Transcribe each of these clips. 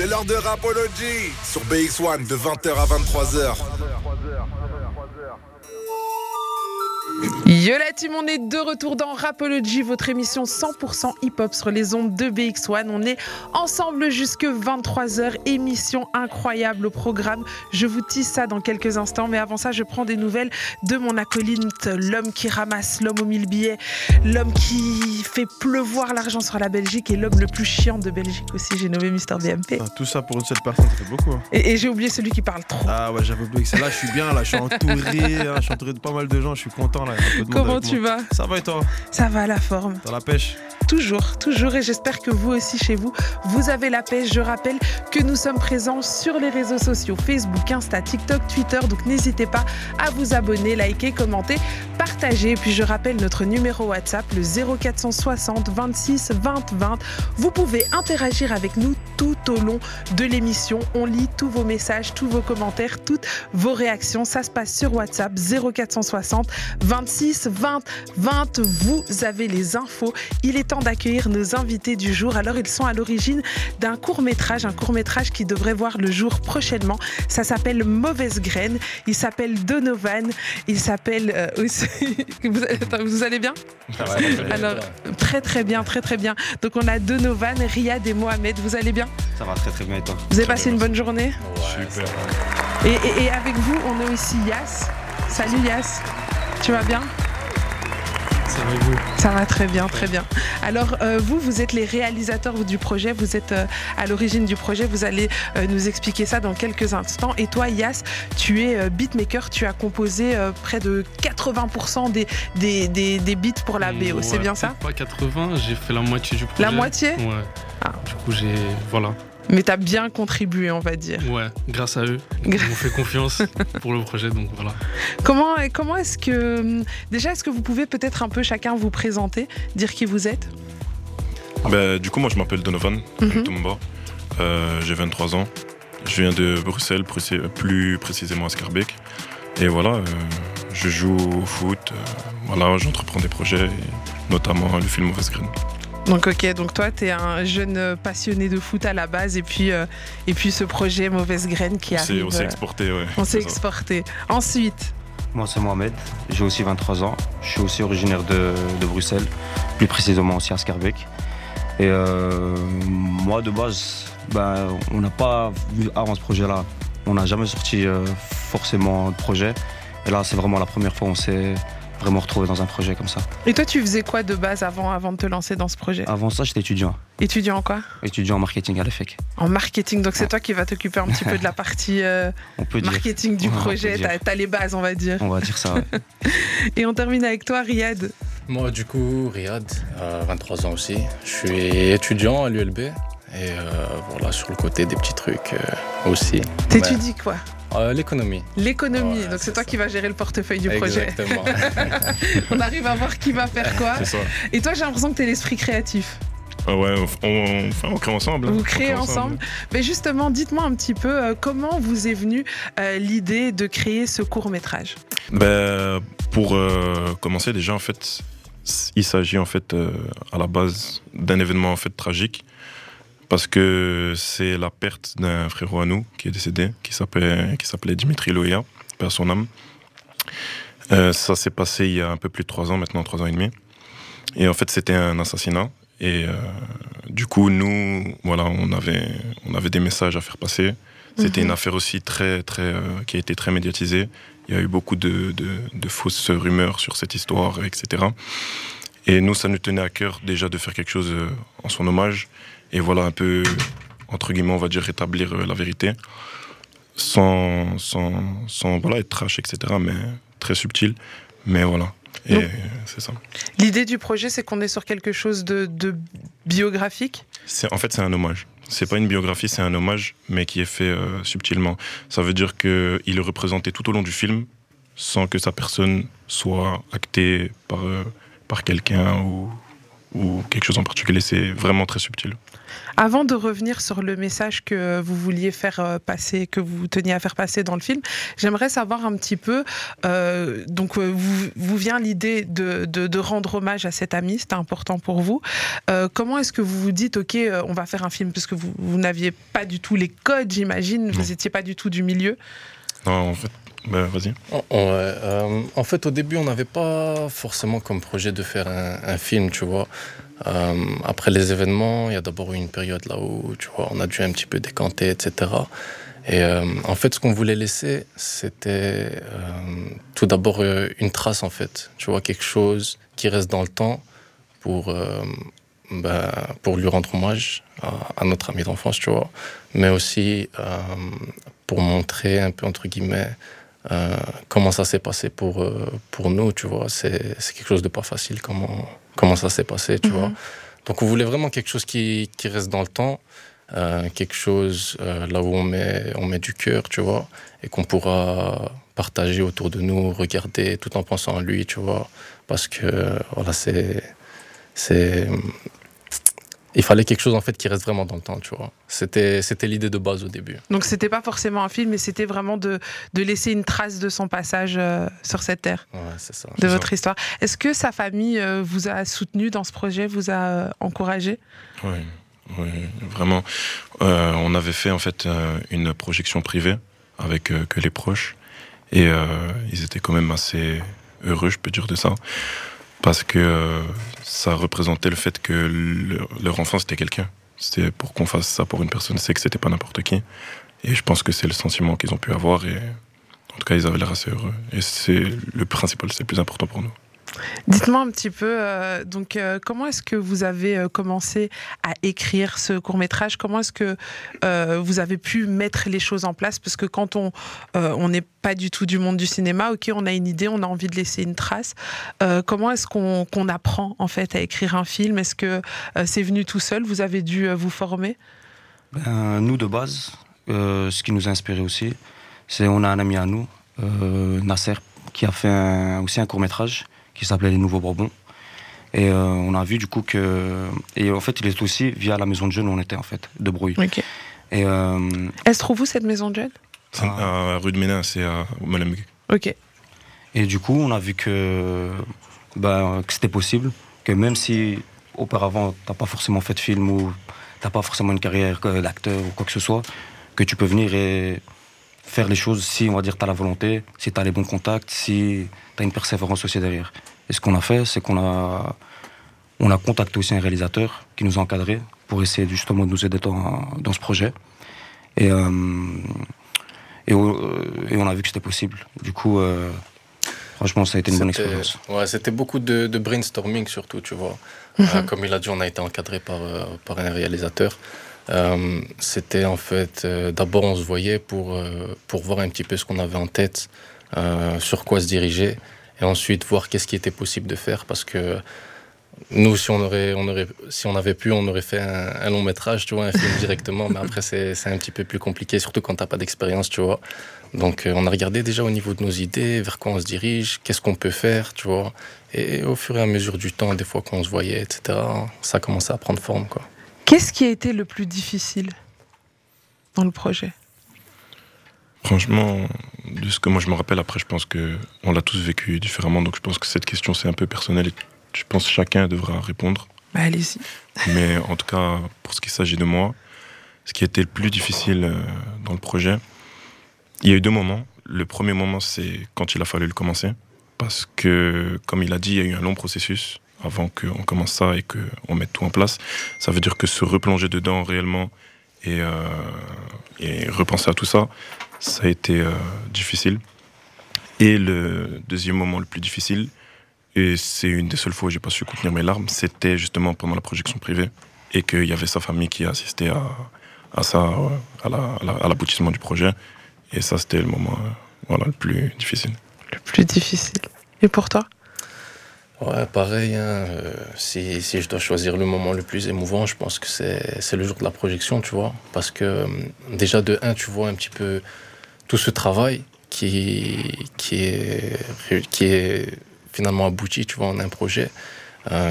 C'est l'heure de Rapology sur BX1 de 20h à 23h. Yo la team, on est de retour dans Rapology, votre émission 100% hip-hop sur les ondes de BX1. On est ensemble jusque 23h, émission incroyable au programme. Je vous tisse ça dans quelques instants, mais avant ça, je prends des nouvelles de mon acolyte, l'homme qui ramasse, l'homme aux 1000 billets, l'homme qui fait pleuvoir l'argent sur la Belgique et l'homme le plus chiant de Belgique aussi, j'ai nommé Mister BMP. Tout ça pour une seule personne, ça fait beaucoup. Et j'ai oublié celui qui parle trop. Ah ouais, j'avais oublié que c'est là, je suis bien là, je suis entouré de pas mal de gens, je suis content là. Comment tu vas ? Ça va et toi ? Ça va, la forme. T'as la pêche ? Toujours, toujours, et j'espère que vous aussi chez vous, vous avez la pêche. Je rappelle que nous sommes présents sur les réseaux sociaux, Facebook, Insta, TikTok, Twitter, donc n'hésitez pas à vous abonner, liker, commenter, partager. Et puis je rappelle notre numéro WhatsApp, le 0460 26 20 20. Vous pouvez interagir avec nous tout au long de l'émission. On lit tous vos messages, tous vos commentaires, toutes vos réactions. Ça se passe sur WhatsApp, 0460 26 20 20. Vous avez les infos. Il est temps d'accueillir nos invités du jour. Alors ils sont à l'origine d'un court-métrage, qui devrait voir le jour prochainement. Ça s'appelle Mauvaise graine. Il s'appelle Donovan. Il s'appelle aussi... Vous allez bien ? Alors très très bien. Donc on a Donovan, Riyad et Mohamed. Vous allez bien ? Ça va très très bien et toi ? Vous avez passé une bonne journée ? Ouais, super. Et avec vous, on a aussi Yas. Salut Yas. Tu vas bien ? Ça va très bien, très bien. Alors vous êtes les réalisateurs du projet, vous êtes à l'origine du projet, vous allez nous expliquer ça dans quelques instants. Et toi Yas, tu es beatmaker, tu as composé près de 80% des beats pour la BO, ouais, c'est bien ça ? Pas 80, j'ai fait la moitié du projet. La moitié ? Ouais, ah. Du coup voilà. Mais t'as bien contribué, on va dire. Ouais, grâce à eux. Ils m'ont fait confiance pour le projet, donc voilà. Comment est-ce que... Déjà, est-ce que vous pouvez peut-être un peu chacun vous présenter, dire qui vous êtes ? Du coup, moi, je m'appelle Donovan Tumba. J'ai 23 ans. Je viens de Bruxelles, plus précisément à Scarbeck. Et voilà, je joue au foot. Voilà, j'entreprends des projets, notamment le film Mauvaise graine. Donc ok, donc toi t'es un jeune passionné de foot à la base et puis ce projet Mauvaise Graine qui arrive... On s'est exporté, ouais. On s'est exporté. Ensuite... Moi c'est Mohamed, j'ai aussi 23 ans, je suis aussi originaire de Bruxelles, plus précisément aussi à Scarbeck. Et moi de base, on n'a pas vu avant ce projet-là, on n'a jamais sorti forcément de projet. Et là c'est vraiment la première fois où on s'est... vraiment retrouver dans un projet comme ça. Et toi, tu faisais quoi de base avant de te lancer dans ce projet ? Avant ça, j'étais étudiant. Étudiant en quoi ? Étudiant en marketing à l'EFEC. En marketing, donc c'est toi qui vas t'occuper un petit peu de la partie marketing du projet, t'as les bases, on va dire. On va dire ça, ouais. Et on termine avec toi, Riyad. Moi, du coup, Riyad, 23 ans aussi. Je suis étudiant à l'ULB et voilà, sur le côté des petits trucs aussi. T'étudies quoi ? L'économie. L'économie, ouais, donc c'est toi qui vas gérer le portefeuille du projet. Exactement. On arrive à voir qui va faire quoi. C'est ça. Et toi, j'ai l'impression que t'es l'esprit créatif. Ouais, on crée ensemble. Vous créez ensemble. Mais justement, dites-moi un petit peu comment vous est venue l'idée de créer ce court-métrage. Pour commencer, déjà, en fait, il s'agit en fait à la base d'un événement en fait tragique. Parce que c'est la perte d'un frérot à nous qui est décédé, qui s'appelait Dimitri Lueya, paix à son âme. Ça s'est passé il y a un peu plus de 3 ans, maintenant 3 ans et demi. Et en fait, c'était un assassinat. Et du coup, nous, voilà, on avait des messages à faire passer. C'était une affaire aussi très qui a été très médiatisée. Il y a eu beaucoup de fausses rumeurs sur cette histoire, etc. Et nous, ça nous tenait à cœur déjà de faire quelque chose en son hommage. Et voilà un peu, entre guillemets, on va dire rétablir la vérité, sans voilà, être trash, etc., mais très subtil, mais voilà, et donc, c'est ça. L'idée du projet, c'est qu'on est sur quelque chose de biographique ? En fait, c'est un hommage. C'est pas une biographie, c'est un hommage, mais qui est fait subtilement. Ça veut dire qu'il est représenté tout au long du film, sans que sa personne soit actée par quelqu'un ou... ou quelque chose en particulier, c'est vraiment très subtil. Avant de revenir sur le message que vous vouliez faire passer, que vous teniez à faire passer dans le film, j'aimerais savoir un petit peu, donc vous vient l'idée de rendre hommage à cet ami, c'était important pour vous. Comment est-ce que vous vous dites, ok, on va faire un film, parce que vous n'aviez pas du tout les codes, j'imagine, vous n'étiez pas du tout du milieu. Non, en fait, ben, vas-y. En fait, au début, on n'avait pas forcément comme projet de faire un film, tu vois. Après les événements, il y a d'abord eu une période là où, tu vois, on a dû un petit peu décanter, etc. Et en fait, ce qu'on voulait laisser, c'était tout d'abord une trace, en fait. Tu vois, quelque chose qui reste dans le temps pour lui rendre hommage à notre ami d'enfance, tu vois. Mais aussi pour montrer un peu, entre guillemets, comment ça s'est passé pour nous, tu vois. C'est quelque chose de pas facile, comment ça s'est passé, tu vois. Donc on voulait vraiment quelque chose qui reste dans le temps, quelque chose là où on met du cœur, tu vois, et qu'on pourra partager autour de nous, regarder, tout en pensant à lui, tu vois, parce que voilà, c'est il fallait quelque chose, en fait, qui reste vraiment dans le temps, tu vois. C'était l'idée de base au début. Donc c'était pas forcément un film, mais c'était vraiment de laisser une trace de son passage sur cette terre. Ouais, c'est ça. De votre histoire. Est-ce que sa famille vous a soutenu dans ce projet, vous a encouragé ? Oui, vraiment. On avait fait, en fait, une projection privée avec que les proches. Et ils étaient quand même assez heureux, je peux dire de ça. Parce que ça représentait le fait que leur enfant, c'était quelqu'un. C'était pour qu'on fasse ça pour une personne, c'est que c'était pas n'importe qui. Et je pense que c'est le sentiment qu'ils ont pu avoir. Et en tout cas, ils avaient l'air assez heureux. Et c'est le principal, c'est le plus important pour nous. Dites-moi un petit peu, comment est-ce que vous avez commencé à écrire ce court-métrage ? Comment est-ce que vous avez pu mettre les choses en place ? Parce que quand on n'est pas du tout du monde du cinéma, ok, on a une idée, on a envie de laisser une trace. Comment est-ce qu'on apprend, en fait, à écrire un film ? Est-ce que c'est venu tout seul ? Vous avez dû vous former ? Nous, de base, ce qui nous a inspiré aussi, c'est on a un ami à nous, Nasser, qui a fait aussi un court-métrage qui s'appelait Les Nouveaux Bourbons. Et on a vu du coup que... Et en fait, il est aussi via la maison de jeunes où on était, en fait, de Brouille. Okay. Et elle se trouve où, cette maison de jeunes ? À Rue de Ménin, c'est à Mélémic. Ok. Et du coup, on a vu que c'était possible, que même si auparavant, t'as pas forcément fait de film ou t'as pas forcément une carrière d'acteur ou quoi que ce soit, que tu peux venir et faire les choses si, on va dire, t'as la volonté, si t'as les bons contacts, si t'as une persévérance aussi derrière. Et ce qu'on a fait, c'est qu'on a contacté aussi un réalisateur qui nous a encadrés pour essayer justement de nous aider dans ce projet. Et on a vu que c'était possible. Du coup, franchement, ça a été une bonne expérience. Ouais, c'était beaucoup de brainstorming surtout, tu vois. Comme il a dit, on a été encadré par un réalisateur. C'était en fait d'abord on se voyait pour voir un petit peu ce qu'on avait en tête, sur quoi se diriger, et ensuite voir qu'est-ce qui était possible de faire, parce que nous, si on avait pu, on aurait fait un long métrage, tu vois, un film directement, mais après c'est un petit peu plus compliqué, surtout quand t'as pas d'expérience, tu vois. Donc on a regardé déjà au niveau de nos idées, vers quoi on se dirige, qu'est-ce qu'on peut faire, tu vois, et au fur et à mesure du temps, des fois qu'on se voyait, etc., ça commençait à prendre forme, quoi. Qu'est-ce qui a été le plus difficile dans le projet ? Franchement, de ce que moi je me rappelle, après je pense qu'on l'a tous vécu différemment, donc je pense que cette question c'est un peu personnel et je pense que chacun devra répondre. Bah, allez-y. Mais en tout cas, pour ce qui s'agit de moi, ce qui a été le plus difficile dans le projet, il y a eu deux moments. Le premier moment, c'est quand il a fallu le commencer, parce que comme il a dit, il y a eu un long processus avant qu'on commence ça et qu'on mette tout en place. Ça veut dire que se replonger dedans réellement et repenser à tout ça, ça a été difficile. Et le deuxième moment le plus difficile, et c'est une des seules fois où j'ai pas su contenir mes larmes, c'était justement pendant la projection privée, et qu'il y avait sa famille qui assistait à ça, à l'aboutissement du projet. Et ça, c'était le moment le plus difficile. Le plus difficile. Et pour toi ? Ouais, pareil, si je dois choisir le moment le plus émouvant, je pense que c'est le jour de la projection, tu vois. Parce que déjà, de un, tu vois un petit peu tout ce travail qui est finalement abouti, tu vois, en un projet.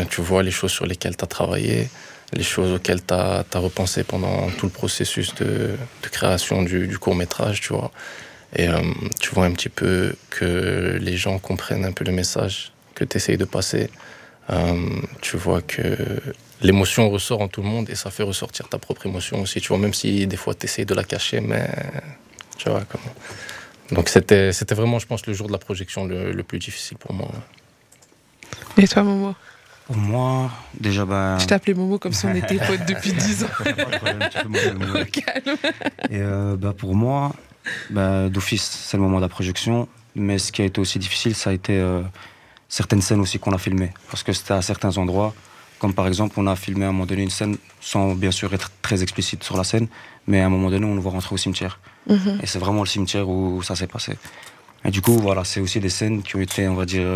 Tu vois les choses sur lesquelles tu as travaillé, les choses auxquelles tu as repensé pendant tout le processus de création du court-métrage, tu vois. Et tu vois un petit peu que les gens comprennent un peu le message que tu essayes de passer. Tu vois que l'émotion ressort en tout le monde et ça fait ressortir ta propre émotion aussi, tu vois, même si des fois tu essayes de la cacher, mais tu vois comment. Donc c'était vraiment, je pense, le jour de la projection le plus difficile pour moi. Et toi, Momo? Moi, déjà, Je t'appelais Momo comme si on était potes depuis 10 ans. Pas de problème, tu peux m'appeler Momo. Et pour moi, d'office, c'est le moment de la projection. Mais ce qui a été aussi difficile, ça a été certaines scènes aussi qu'on a filmées. Parce que c'était à certains endroits, comme par exemple, on a filmé à un moment donné une scène, sans bien sûr être très explicite sur la scène, mais à un moment donné, on nous voit rentrer au cimetière. Mm-hmm. Et c'est vraiment le cimetière où ça s'est passé. Et du coup, voilà, c'est aussi des scènes qui ont été, on va dire...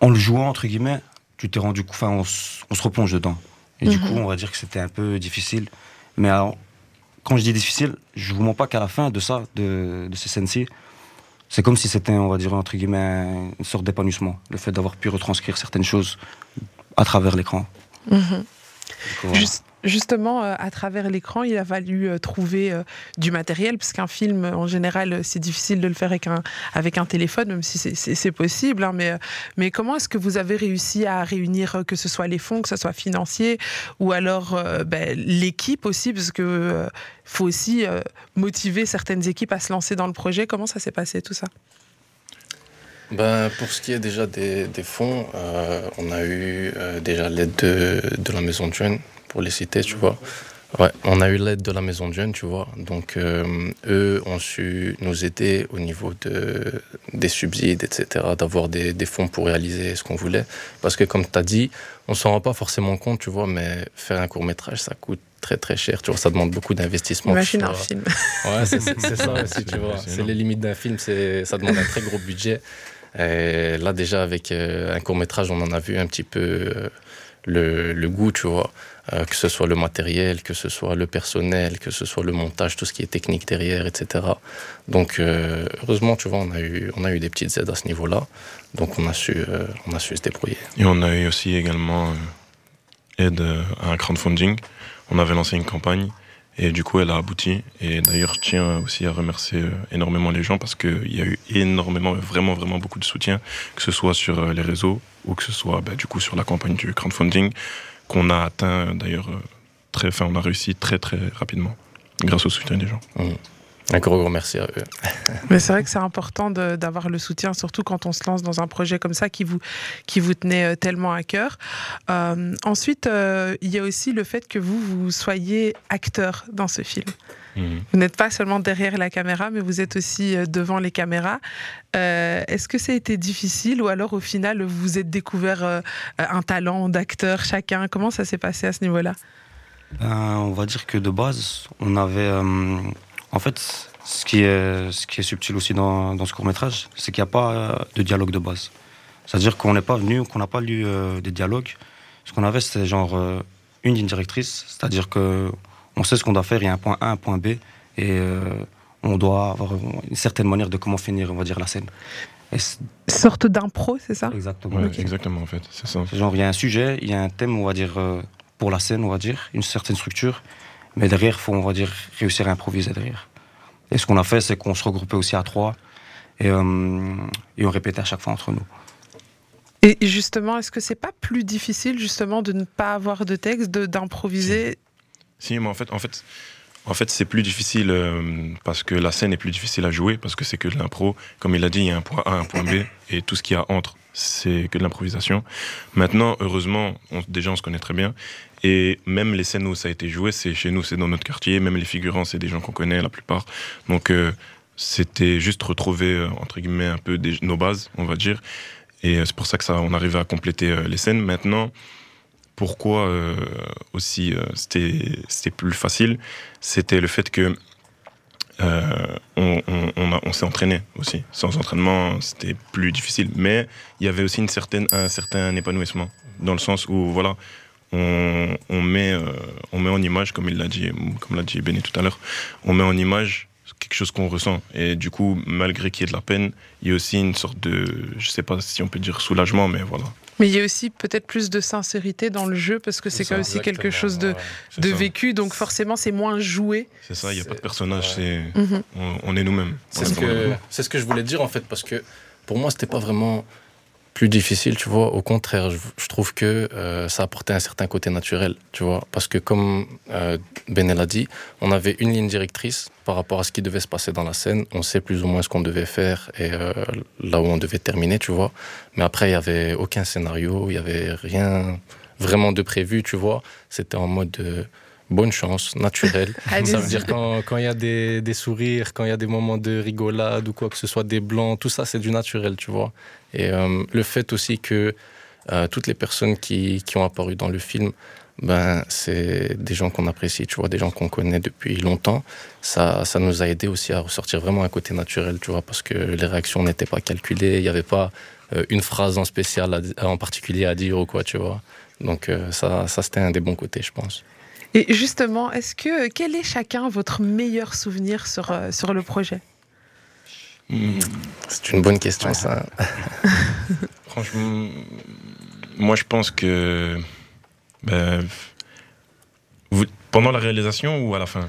en le jouant, entre guillemets, tu t'es rendu... Enfin, on se replonge dedans. Et du coup, on va dire que c'était un peu difficile. Mais alors, quand je dis difficile, je vous mens pas qu'à la fin de ça, de ces scènes-ci, c'est comme si c'était, on va dire, entre guillemets, une sorte d'épanouissement. Le fait d'avoir pu retranscrire certaines choses à travers l'écran. Mm-hmm. Justement, à travers l'écran, il a fallu trouver du matériel, parce qu'un film, en général, c'est difficile de le faire avec un téléphone, même si c'est possible. Hein, mais comment est-ce que vous avez réussi à réunir, que ce soit les fonds, que ce soit financier, ou alors l'équipe aussi, parce que faut aussi motiver certaines équipes à se lancer dans le projet. Comment ça s'est passé, tout ça? Pour ce qui est déjà des fonds, on a eu déjà l'aide de la Maison de Jeunes, pour les citer, tu vois. Ouais, on a eu l'aide de la Maison de Jeunes, tu vois. Donc, eux ont su nous aider au niveau des subsides, etc., d'avoir des fonds pour réaliser ce qu'on voulait. Parce que, comme tu as dit, on s'en rend pas forcément compte, tu vois, mais faire un court-métrage, ça coûte très, très cher. Tu vois, ça demande beaucoup d'investissement. Imagine un film. Ouais, c'est ça aussi, tu vois. C'est les limites d'un film, ça demande un très gros budget. Et là, déjà, avec un court-métrage, on en a vu un petit peu le goût, tu vois. Que ce soit le matériel, que ce soit le personnel, que ce soit le montage, tout ce qui est technique derrière, etc. Donc, heureusement, tu vois, on a eu des petites aides à ce niveau-là. Donc, on a su se débrouiller. Et on a eu aussi également aide à un crowdfunding. On avait lancé une campagne et du coup, elle a abouti. Et d'ailleurs, je tiens aussi à remercier énormément les gens parce qu'il y a eu énormément, vraiment, vraiment beaucoup de soutien, que ce soit sur les réseaux ou que ce soit, du coup, sur la campagne du crowdfunding. Qu'on a atteint d'ailleurs on a réussi très très rapidement grâce au soutien des gens. Un gros merci à eux. Mais c'est vrai que c'est important d'avoir le soutien, surtout quand on se lance dans un projet comme ça qui vous tenait tellement à cœur. Ensuite, il y a aussi le fait que vous soyez acteur dans ce film. Vous n'êtes pas seulement derrière la caméra, mais vous êtes aussi devant les caméras. Est-ce que ça a été difficile ou alors au final vous vous êtes découvert un talent d'acteur chacun? Comment ça s'est passé à ce niveau-là? On va dire que de base, on avait... En fait, ce qui est subtil aussi dans ce court-métrage, c'est qu'il n'y a pas de dialogue de base. C'est-à-dire qu'on n'est pas venu, qu'on n'a pas lu des dialogues. Ce qu'on avait, c'était genre une ligne directrice, c'est-à-dire que on sait ce qu'on doit faire, il y a un point A, un point B, et on doit avoir une certaine manière de comment finir, on va dire, la scène. Une sorte d'impro, c'est ça? Exactement. Ouais, okay. Exactement, en fait, c'est ça. C'est genre, il y a un sujet, il y a un thème, on va dire, pour la scène, on va dire, une certaine structure, mais derrière, il faut, on va dire, réussir à improviser derrière. Et ce qu'on a fait, c'est qu'on se regroupait aussi à trois, et on répétait à chaque fois entre nous. Et justement, est-ce que c'est pas plus difficile, justement, de ne pas avoir de texte, d'improviser? Si, mais en fait, c'est plus difficile parce que la scène est plus difficile à jouer, parce que c'est que de l'impro. Comme il a dit, il y a un point A, un point B, et tout ce qu'il y a entre, c'est que de l'improvisation. Maintenant, heureusement, déjà, on se connaît très bien, et même les scènes où ça a été joué, c'est chez nous, c'est dans notre quartier, même les figurants, c'est des gens qu'on connaît, la plupart. Donc, c'était juste retrouver, entre guillemets, un peu nos bases, on va dire, et c'est pour ça que on arrivait à compléter les scènes. Maintenant... Pourquoi aussi c'était plus facile, c'était le fait que on s'est entraîné aussi. Sans entraînement, c'était plus difficile. Mais il y avait aussi un certain épanouissement, dans le sens où voilà, on met en image, comme l'a dit Benny tout à l'heure, on met en image quelque chose qu'on ressent. Et du coup, malgré qu'il y ait de la peine, il y a aussi une sorte de, je sais pas si on peut dire soulagement, mais voilà. Mais il y a aussi peut-être plus de sincérité dans le jeu, parce que c'est aussi quelque chose de vécu, donc forcément c'est moins joué. C'est ça, il n'y a pas de personnage, on est nous-mêmes. C'est ce que je voulais dire en fait, parce que pour moi c'était pas vraiment plus difficile, tu vois, au contraire, je trouve que ça apportait un certain côté naturel, tu vois, parce que comme Benel a dit, on avait une ligne directrice par rapport à ce qui devait se passer dans la scène, on sait plus ou moins ce qu'on devait faire et là où on devait terminer, tu vois, mais après, il n'y avait aucun scénario, il n'y avait rien vraiment de prévu, tu vois, c'était en mode... bonne chance, naturelle. Ça veut dire quand il y a des sourires, quand il y a des moments de rigolade ou quoi que ce soit, des blancs, tout ça, c'est du naturel, tu vois. Et le fait aussi que toutes les personnes qui ont apparu dans le film, ben, c'est des gens qu'on apprécie, tu vois, des gens qu'on connaît depuis longtemps. Ça nous a aidé aussi à ressortir vraiment un côté naturel, tu vois, parce que les réactions n'étaient pas calculées, il n'y avait pas une phrase en spécial en particulier à dire ou quoi, tu vois. Donc ça, c'était un des bons côtés, je pense. Et justement, quel est chacun votre meilleur souvenir sur le projet ? C'est une bonne question, ça. Franchement, moi je pense que... pendant la réalisation ou à la fin ?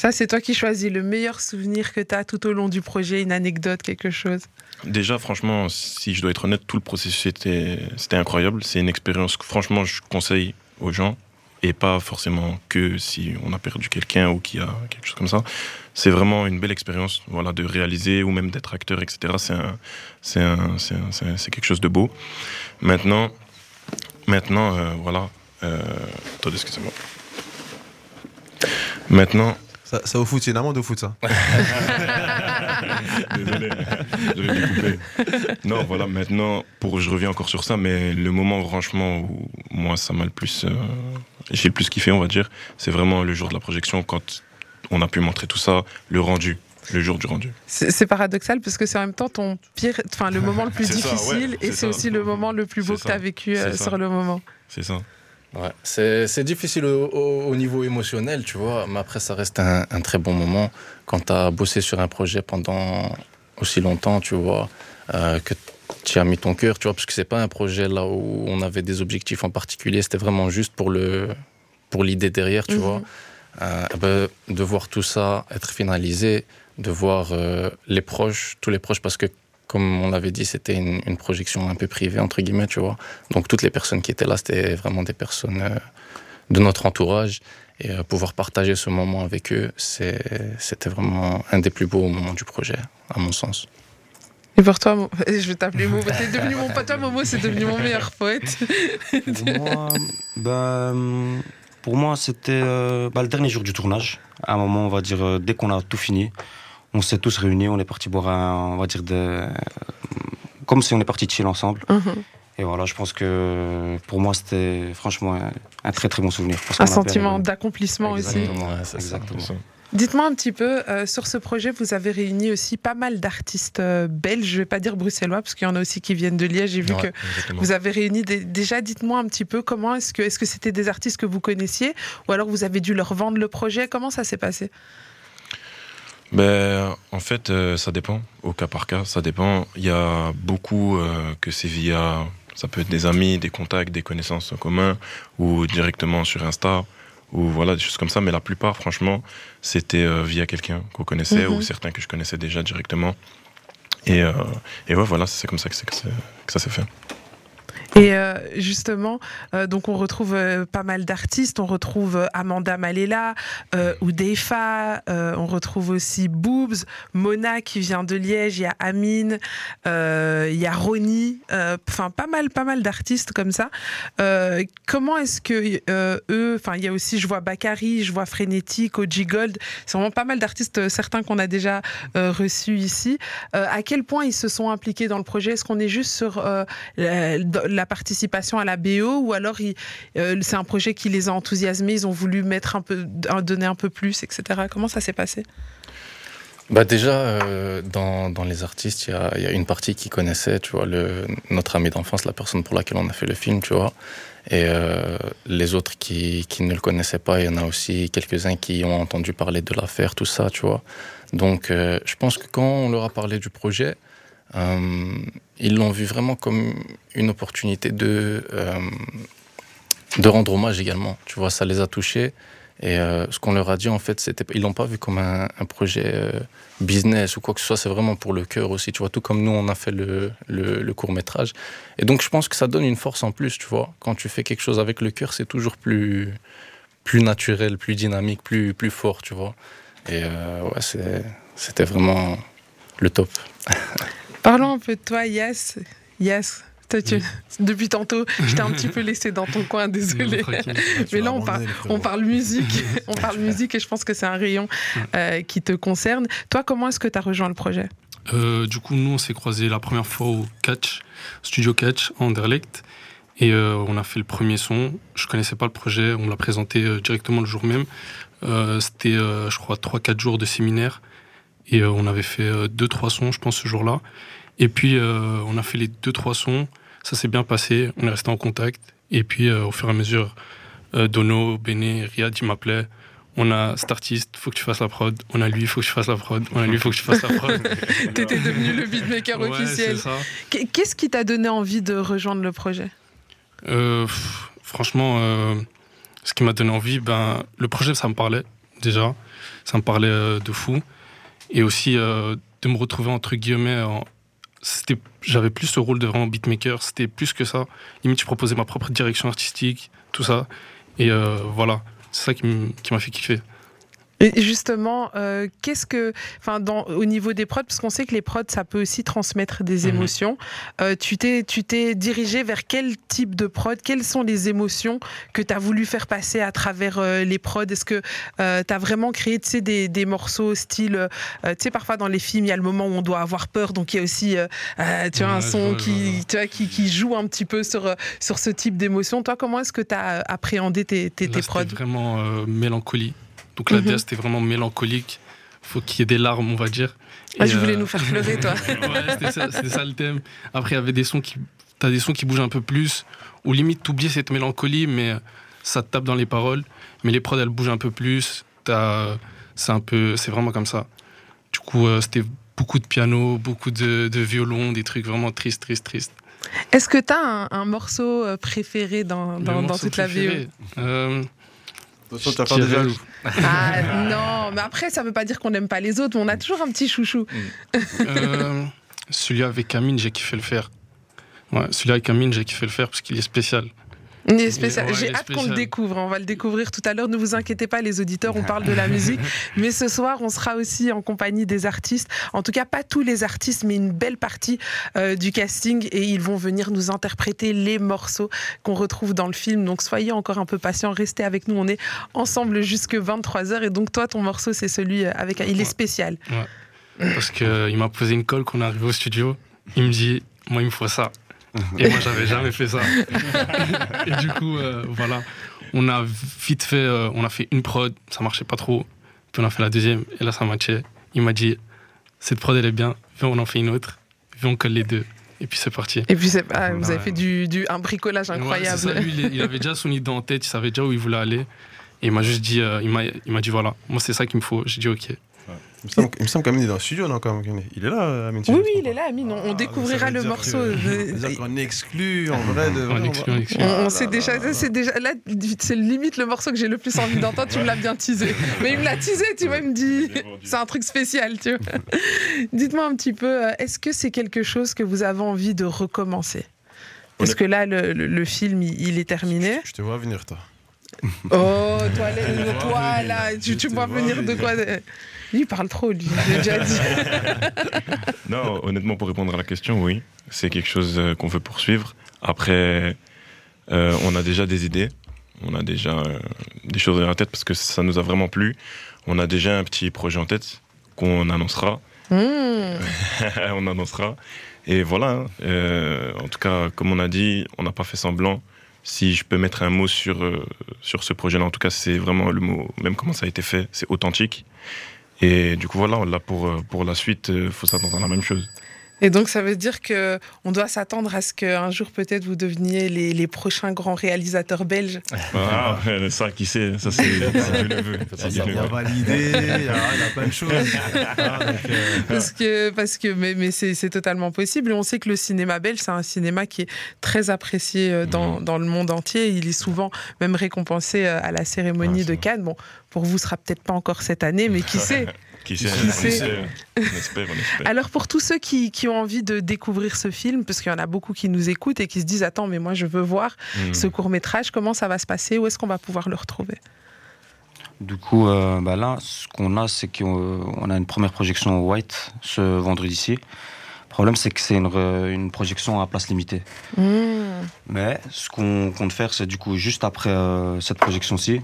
Ça, c'est toi qui choisis le meilleur souvenir que tu as tout au long du projet, une anecdote, quelque chose. Déjà, franchement, si je dois être honnête, tout le processus c'était incroyable. C'est une expérience que franchement je conseille aux gens. Et pas forcément que si on a perdu quelqu'un ou qu'il y a quelque chose comme ça. C'est vraiment une belle expérience, voilà, de réaliser ou même d'être acteur, etc. C'est quelque chose de beau. Attendez, excusez-moi. Maintenant... Ça au foot, c'est une amende au foot, ça. Désolé, j'avais dû couper. Non, voilà, maintenant, je reviens encore sur ça, mais le moment, franchement, où moi, ça m'a le plus... j'ai le plus kiffé, on va dire, c'est vraiment le jour de la projection, quand on a pu montrer tout ça, le rendu. Le jour du rendu. C'est paradoxal parce que c'est en même temps le moment le plus difficile, et c'est aussi le moment le plus beau que tu as vécu sur le moment. C'est ça. Ouais, c'est difficile au niveau émotionnel, tu vois, mais après ça reste un très bon moment. Quand t'as bossé sur un projet pendant aussi longtemps, tu vois, que t'y as mis ton cœur, tu vois, parce que c'est pas un projet là où on avait des objectifs en particulier, c'était vraiment juste pour l'idée derrière, tu vois. De voir tout ça être finalisé, de voir tous les proches, parce que comme on l'avait dit, c'était une projection un peu privée, entre guillemets, tu vois. Donc, toutes les personnes qui étaient là, c'était vraiment des personnes de notre entourage. Et pouvoir partager ce moment avec eux, c'était vraiment un des plus beaux moments du projet, à mon sens. Et pour toi, je vais t'appeler Momo. T'es devenu mon pote, Momo, c'est devenu mon meilleur pote. Pour moi, c'était le dernier jour du tournage. À un moment, on va dire, dès qu'on a tout fini, on s'est tous réunis, on est partis boire comme si on est partis chill ensemble. Et voilà, je pense que pour moi, c'était franchement un très très bon souvenir. Un sentiment d'accomplissement exactement, aussi. Ouais, exactement. Ça. Dites-moi un petit peu, sur ce projet, vous avez réuni aussi pas mal d'artistes belges, je ne vais pas dire bruxellois, parce qu'il y en a aussi qui viennent de Liège, j'ai vu que exactement. Vous avez réuni déjà, dites-moi un petit peu, comment est-ce que c'était des artistes que vous connaissiez, ou alors vous avez dû leur vendre le projet, comment ça s'est passé ? En fait, ça dépend, au cas par cas, ça dépend. Il y a beaucoup que c'est via, ça peut être des amis, des contacts, des connaissances en commun, ou directement sur Insta, ou voilà, des choses comme ça. Mais la plupart, franchement, c'était via quelqu'un qu'on connaissait, ou certains que je connaissais déjà directement. Et ouais, voilà, c'est comme ça que ça s'est fait. Et justement, donc on retrouve pas mal d'artistes, on retrouve Amanda Malella, Oudefa, on retrouve aussi Boobs, Mona qui vient de Liège, il y a Amine, il y a Ronnie, pas mal d'artistes comme ça. Comment est-ce que eux, il y a aussi, je vois Bakary, je vois Frénétique, Oji Gold, c'est vraiment pas mal d'artistes, certains qu'on a déjà reçus ici. À quel point ils se sont impliqués dans le projet ? Est-ce qu'on est juste sur la participation à la BO, ou alors c'est un projet qui les a enthousiasmés, ils ont voulu mettre un peu, donner un peu plus, etc. Comment ça s'est passé ? Déjà, dans les artistes, il y a une partie qui connaissait, tu vois, notre ami d'enfance, la personne pour laquelle on a fait le film, tu vois. Et les autres qui ne le connaissaient pas, il y en a aussi quelques-uns qui ont entendu parler de l'affaire, tout ça, tu vois. Donc, je pense que quand on leur a parlé du projet, Ils l'ont vu vraiment comme une opportunité de rendre hommage également. Tu vois, ça les a touchés. Et ce qu'on leur a dit, en fait, c'était, ils l'ont pas vu comme un projet business ou quoi que ce soit. C'est vraiment pour le cœur aussi, tu vois. Tout comme nous, on a fait le court-métrage. Et donc, je pense que ça donne une force en plus, tu vois. Quand tu fais quelque chose avec le cœur, c'est toujours plus naturel, plus dynamique, plus fort, tu vois. Et ouais, c'était vraiment le top. Parlons un peu de toi, Yas. Yas. Oui. Depuis tantôt, je t'ai un petit peu laissé dans ton coin, désolé. Mais là, on parle musique et je pense que c'est un rayon qui te concerne. Toi, comment est-ce que tu as rejoint le projet ? Du coup, nous, on s'est croisés la première fois au Catch, studio Catch, en Derlect. Et on a fait le premier son. Je ne connaissais pas le projet. On me l'a présenté directement le jour même. C'était, je crois, 3-4 jours de séminaire. Et on avait fait 2-3 sons, je pense, ce jour-là. Et puis, on a fait les 2-3 sons. Ça s'est bien passé, on est resté en contact. Et puis, au fur et à mesure, Dono, Béné, Riyad, ils m'appelaient. On a cet artiste, faut que tu fasses la prod. On a lui, faut que tu fasses la prod. On a lui, faut que tu fasses la prod. T'étais devenu le beatmaker officiel. C'est ça. Qu'est-ce qui t'a donné envie de rejoindre le projet ? Franchement, ce qui m'a donné envie, le projet, ça me parlait déjà. Ça me parlait de fou. Et aussi, de me retrouver, entre guillemets, j'avais plus ce rôle de vraiment beatmaker, c'était plus que ça. Limite, je proposais ma propre direction artistique, tout ça. Et voilà, c'est ça qui m'a fait kiffer. Et justement, au niveau des prods, parce qu'on sait que les prods, ça peut aussi transmettre des émotions. Tu t'es dirigé vers quel type de prod ? Quelles sont les émotions que tu as voulu faire passer à travers les prods ? Est-ce que tu as vraiment créé des morceaux style... tu sais, parfois dans les films, il y a le moment où on doit avoir peur, donc il y a aussi un son qui joue un petit peu sur ce type d'émotion. Toi, comment est-ce que tu as appréhendé tes prods ? C'était vraiment mélancolie. Donc la DA, c'était vraiment mélancolique. Il faut qu'il y ait des larmes, on va dire. Ah, je voulais nous faire pleurer, toi. Ouais, c'était ça le thème. Après, il y avait des sons t'as des sons qui bougent un peu plus, ou limite, t'oublies cette mélancolie, mais ça te tape dans les paroles. Mais les prods, elles bougent un peu plus. C'est vraiment comme ça. Du coup, c'était beaucoup de piano, beaucoup de violon, des trucs vraiment tristes. Est-ce que t'as un morceau préféré dans toute la vidéo ? De toute façon, t'as pas de jaloux. Ah non, mais après, ça veut pas dire qu'on n'aime pas les autres, mais on a toujours un petit chouchou. Celui avec Amine, j'ai kiffé le faire. Ouais, celui avec Amine, j'ai kiffé le faire parce qu'il est spécial. J'ai hâte qu'on le découvre, on va le découvrir tout à l'heure, ne vous inquiétez pas les auditeurs, on parle de la musique, mais ce soir on sera aussi en compagnie des artistes, en tout cas pas tous les artistes mais une belle partie du casting, et ils vont venir nous interpréter les morceaux qu'on retrouve dans le film, donc soyez encore un peu patients, restez avec nous, on est ensemble jusque 23h, et donc toi ton morceau c'est celui avec... il est spécial. Ouais. Parce qu'il m'a posé une colle quand on est arrivé au studio, il me dit « moi il me faut ça ». Et moi, j'avais jamais fait ça. Et du coup, voilà, on a vite fait, on a fait une prod, ça marchait pas trop. Puis on a fait la deuxième, et là, ça matchait. Il m'a dit, cette prod, elle est bien, viens, on en fait une autre, viens, on colle les deux. Et puis c'est parti. Et puis vous avez fait un bricolage incroyable. Ouais, c'est ça, lui, il avait déjà son idée en tête, il savait déjà où il voulait aller. Et il m'a juste dit, il m'a dit, voilà, moi, c'est ça qu'il me faut. J'ai dit, ok. Il me semble qu'Amine est dans le studio, non, quand même. Il est là, Amine. Oui, il est là, Amine. On découvrira le morceau. On exclut, en vrai. Là, c'est limite le morceau que j'ai le plus envie d'entendre. Tu me l'as bien teasé. Mais il me l'a teasé, tu vois, il me dit. C'est un truc spécial, tu vois. Dites-moi un petit peu, est-ce que c'est quelque chose que vous avez envie de recommencer ? Parce que là, le film, il est terminé. Je te vois venir, toi. Oh, toi là, tu vois venir de quoi ? Lui, il parle trop, lui, j'ai déjà dit. Non, honnêtement, pour répondre à la question, oui. C'est quelque chose qu'on veut poursuivre. Après, on a déjà des idées. On a déjà des choses dans la tête parce que ça nous a vraiment plu. On a déjà un petit projet en tête qu'on annoncera. On annoncera. Et voilà. En tout cas, comme on a dit, on n'a pas fait semblant. Si je peux mettre un mot sur ce projet-là, en tout cas, c'est vraiment le mot, même comment ça a été fait, c'est authentique. Et du coup, voilà, là, pour la suite, il faut s'attendre à la même chose. Et donc, ça veut dire qu'on doit s'attendre à ce qu'un jour, peut-être, vous deveniez les prochains grands réalisateurs belges. Ah, ça, qui sait, ça, c'est Dieu le veut. Ça va valider, il y a plein de choses. Mais c'est totalement possible. Et on sait que le cinéma belge, c'est un cinéma qui est très apprécié dans le monde entier. Il est souvent même récompensé à la cérémonie de Cannes. Bon, pour vous, ce ne sera peut-être pas encore cette année, mais qui sait? On espère. Alors pour tous ceux qui ont envie de découvrir ce film, parce qu'il y en a beaucoup qui nous écoutent et qui se disent « Attends, mais moi je veux voir ce court-métrage, comment ça va se passer? Où est-ce qu'on va pouvoir le retrouver ?» Du coup, là, ce qu'on a, c'est qu'on a une première projection au White ce vendredi-ci. Le problème, c'est que c'est une projection à place limitée. Mais ce qu'on compte faire, c'est du coup, juste après cette projection-ci,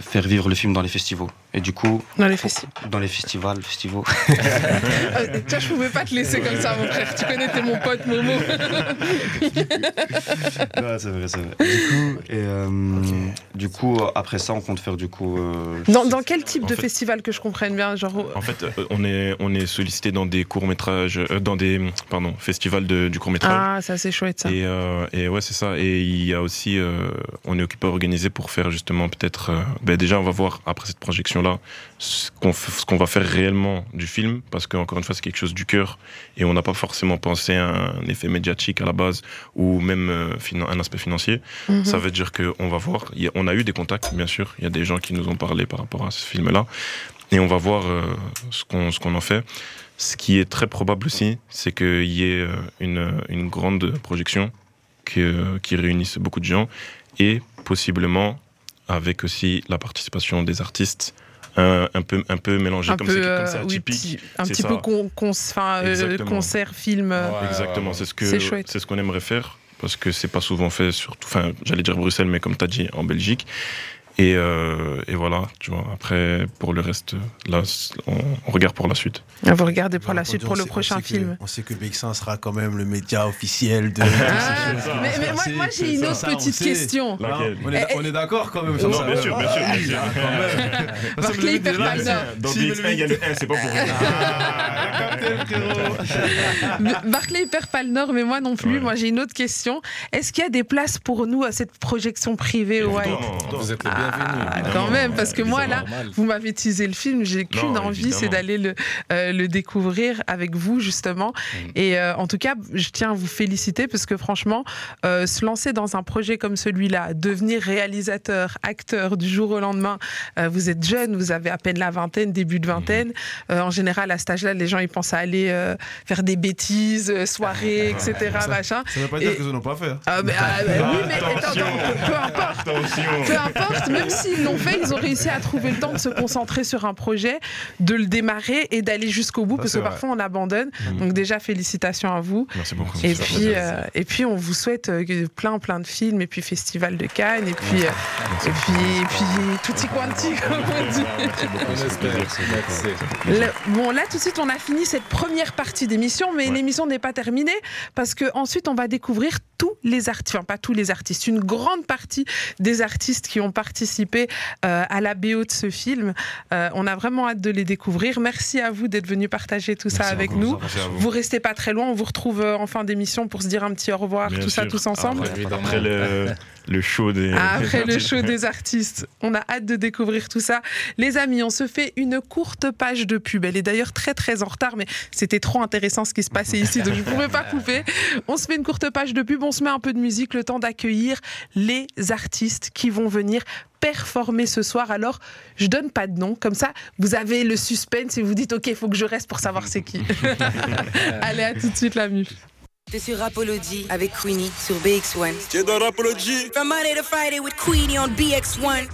faire vivre le film dans les festivals. Et du coup... Dans les festivals. Toi, je pouvais pas te laisser comme ça, mon frère. Tu connais, t'es mon pote, Momo. Non, c'est vrai. Du coup, après ça, on compte faire du coup... Dans quel type de festival, que je comprenne bien, genre... En fait, on est sollicité dans des courts-métrages... dans des festivals du court-métrage. Ah, ça, c'est chouette, ça. Et ouais, c'est ça. Et il y a aussi... on est occupé à organiser pour faire justement peut-être... déjà, on va voir, après cette projection, là, ce qu'on va faire réellement du film, parce qu'encore une fois c'est quelque chose du cœur et on n'a pas forcément pensé à un effet médiatique à la base ou même un aspect financier. Ça veut dire qu'on va voir, on a eu des contacts bien sûr, il y a des gens qui nous ont parlé par rapport à ce film là et on va voir ce qu'on en fait. Ce qui est très probable aussi, c'est qu'il y ait une grande projection qui réunisse beaucoup de gens et possiblement avec aussi la participation des artistes, un peu mélangé, comme c'est atypique. Concert, film. Ouais, exactement, c'est ce qu'on aimerait faire, parce que c'est pas souvent fait, surtout, j'allais dire Bruxelles, mais comme tu as dit, en Belgique. Et voilà, tu vois, après, pour le reste, là, on regarde pour la suite. Vous regardez pour la suite, pour le prochain film. On sait que BX1 sera quand même le média officiel de... moi, j'ai une autre petite question. On est d'accord quand même sur ça. Non, bien sûr. Barclay perd pas le nord. Dans BX1, il y a le 1, c'est pas pour rien. Barclay perd pas le nord, mais moi non plus. Moi, j'ai une autre question. Est-ce qu'il y a des places pour nous à cette projection privée au White? Vous êtes les bienvenus. Quand même, parce que moi, là, normal. Vous m'avez teasé le film, j'ai qu'une envie, c'est d'aller le découvrir avec vous, justement. Et en tout cas, je tiens à vous féliciter, parce que franchement, se lancer dans un projet comme celui-là, devenir réalisateur, acteur du jour au lendemain, vous êtes jeune, vous avez à peine la vingtaine, début de vingtaine. En général, à cet âge-là, les gens, ils pensent à aller faire des bêtises, soirées, etc. Machin. Ça ne veut pas dire que vous n'en pas fait. Peu importe, même s'ils l'ont fait, ils ont réussi à trouver le temps de se concentrer sur un projet, de le démarrer et d'aller jusqu'au bout, parce que parfois on abandonne. Donc déjà, félicitations à vous. Merci beaucoup. Et puis on vous souhaite plein de films, et puis Festival de Cannes, et puis tutti quanti, comme on dit. Bon, là tout de suite, on a fini cette première partie d'émission, mais l'émission n'est pas terminée, parce qu'ensuite on va découvrir tous les artistes, enfin pas tous les artistes, une grande partie des artistes qui ont participé à la BO de ce film. On a vraiment hâte de les découvrir. Merci à vous d'être venus partager tout ça avec nous. Vous restez pas très loin, on vous retrouve en fin d'émission pour se dire un petit au revoir, bien tout sûr. Ça tous ensemble. Après le show des artistes. On a hâte de découvrir tout ça. Les amis, on se fait une courte page de pub. Elle est d'ailleurs très très en retard, mais c'était trop intéressant ce qui se passait ici, donc je ne pouvais pas couper. On se fait une courte page de pub, on se met un peu de musique, le temps d'accueillir les artistes qui vont venir performer ce soir. Alors, je donne pas de nom, comme ça, vous avez le suspense et vous dites, ok, il faut que je reste pour savoir c'est qui. Allez, à tout de suite la mue. T'es sur Rapology avec Queenie sur BX1. T'es dans Rapology. From Monday to Friday with Queenie on BX1.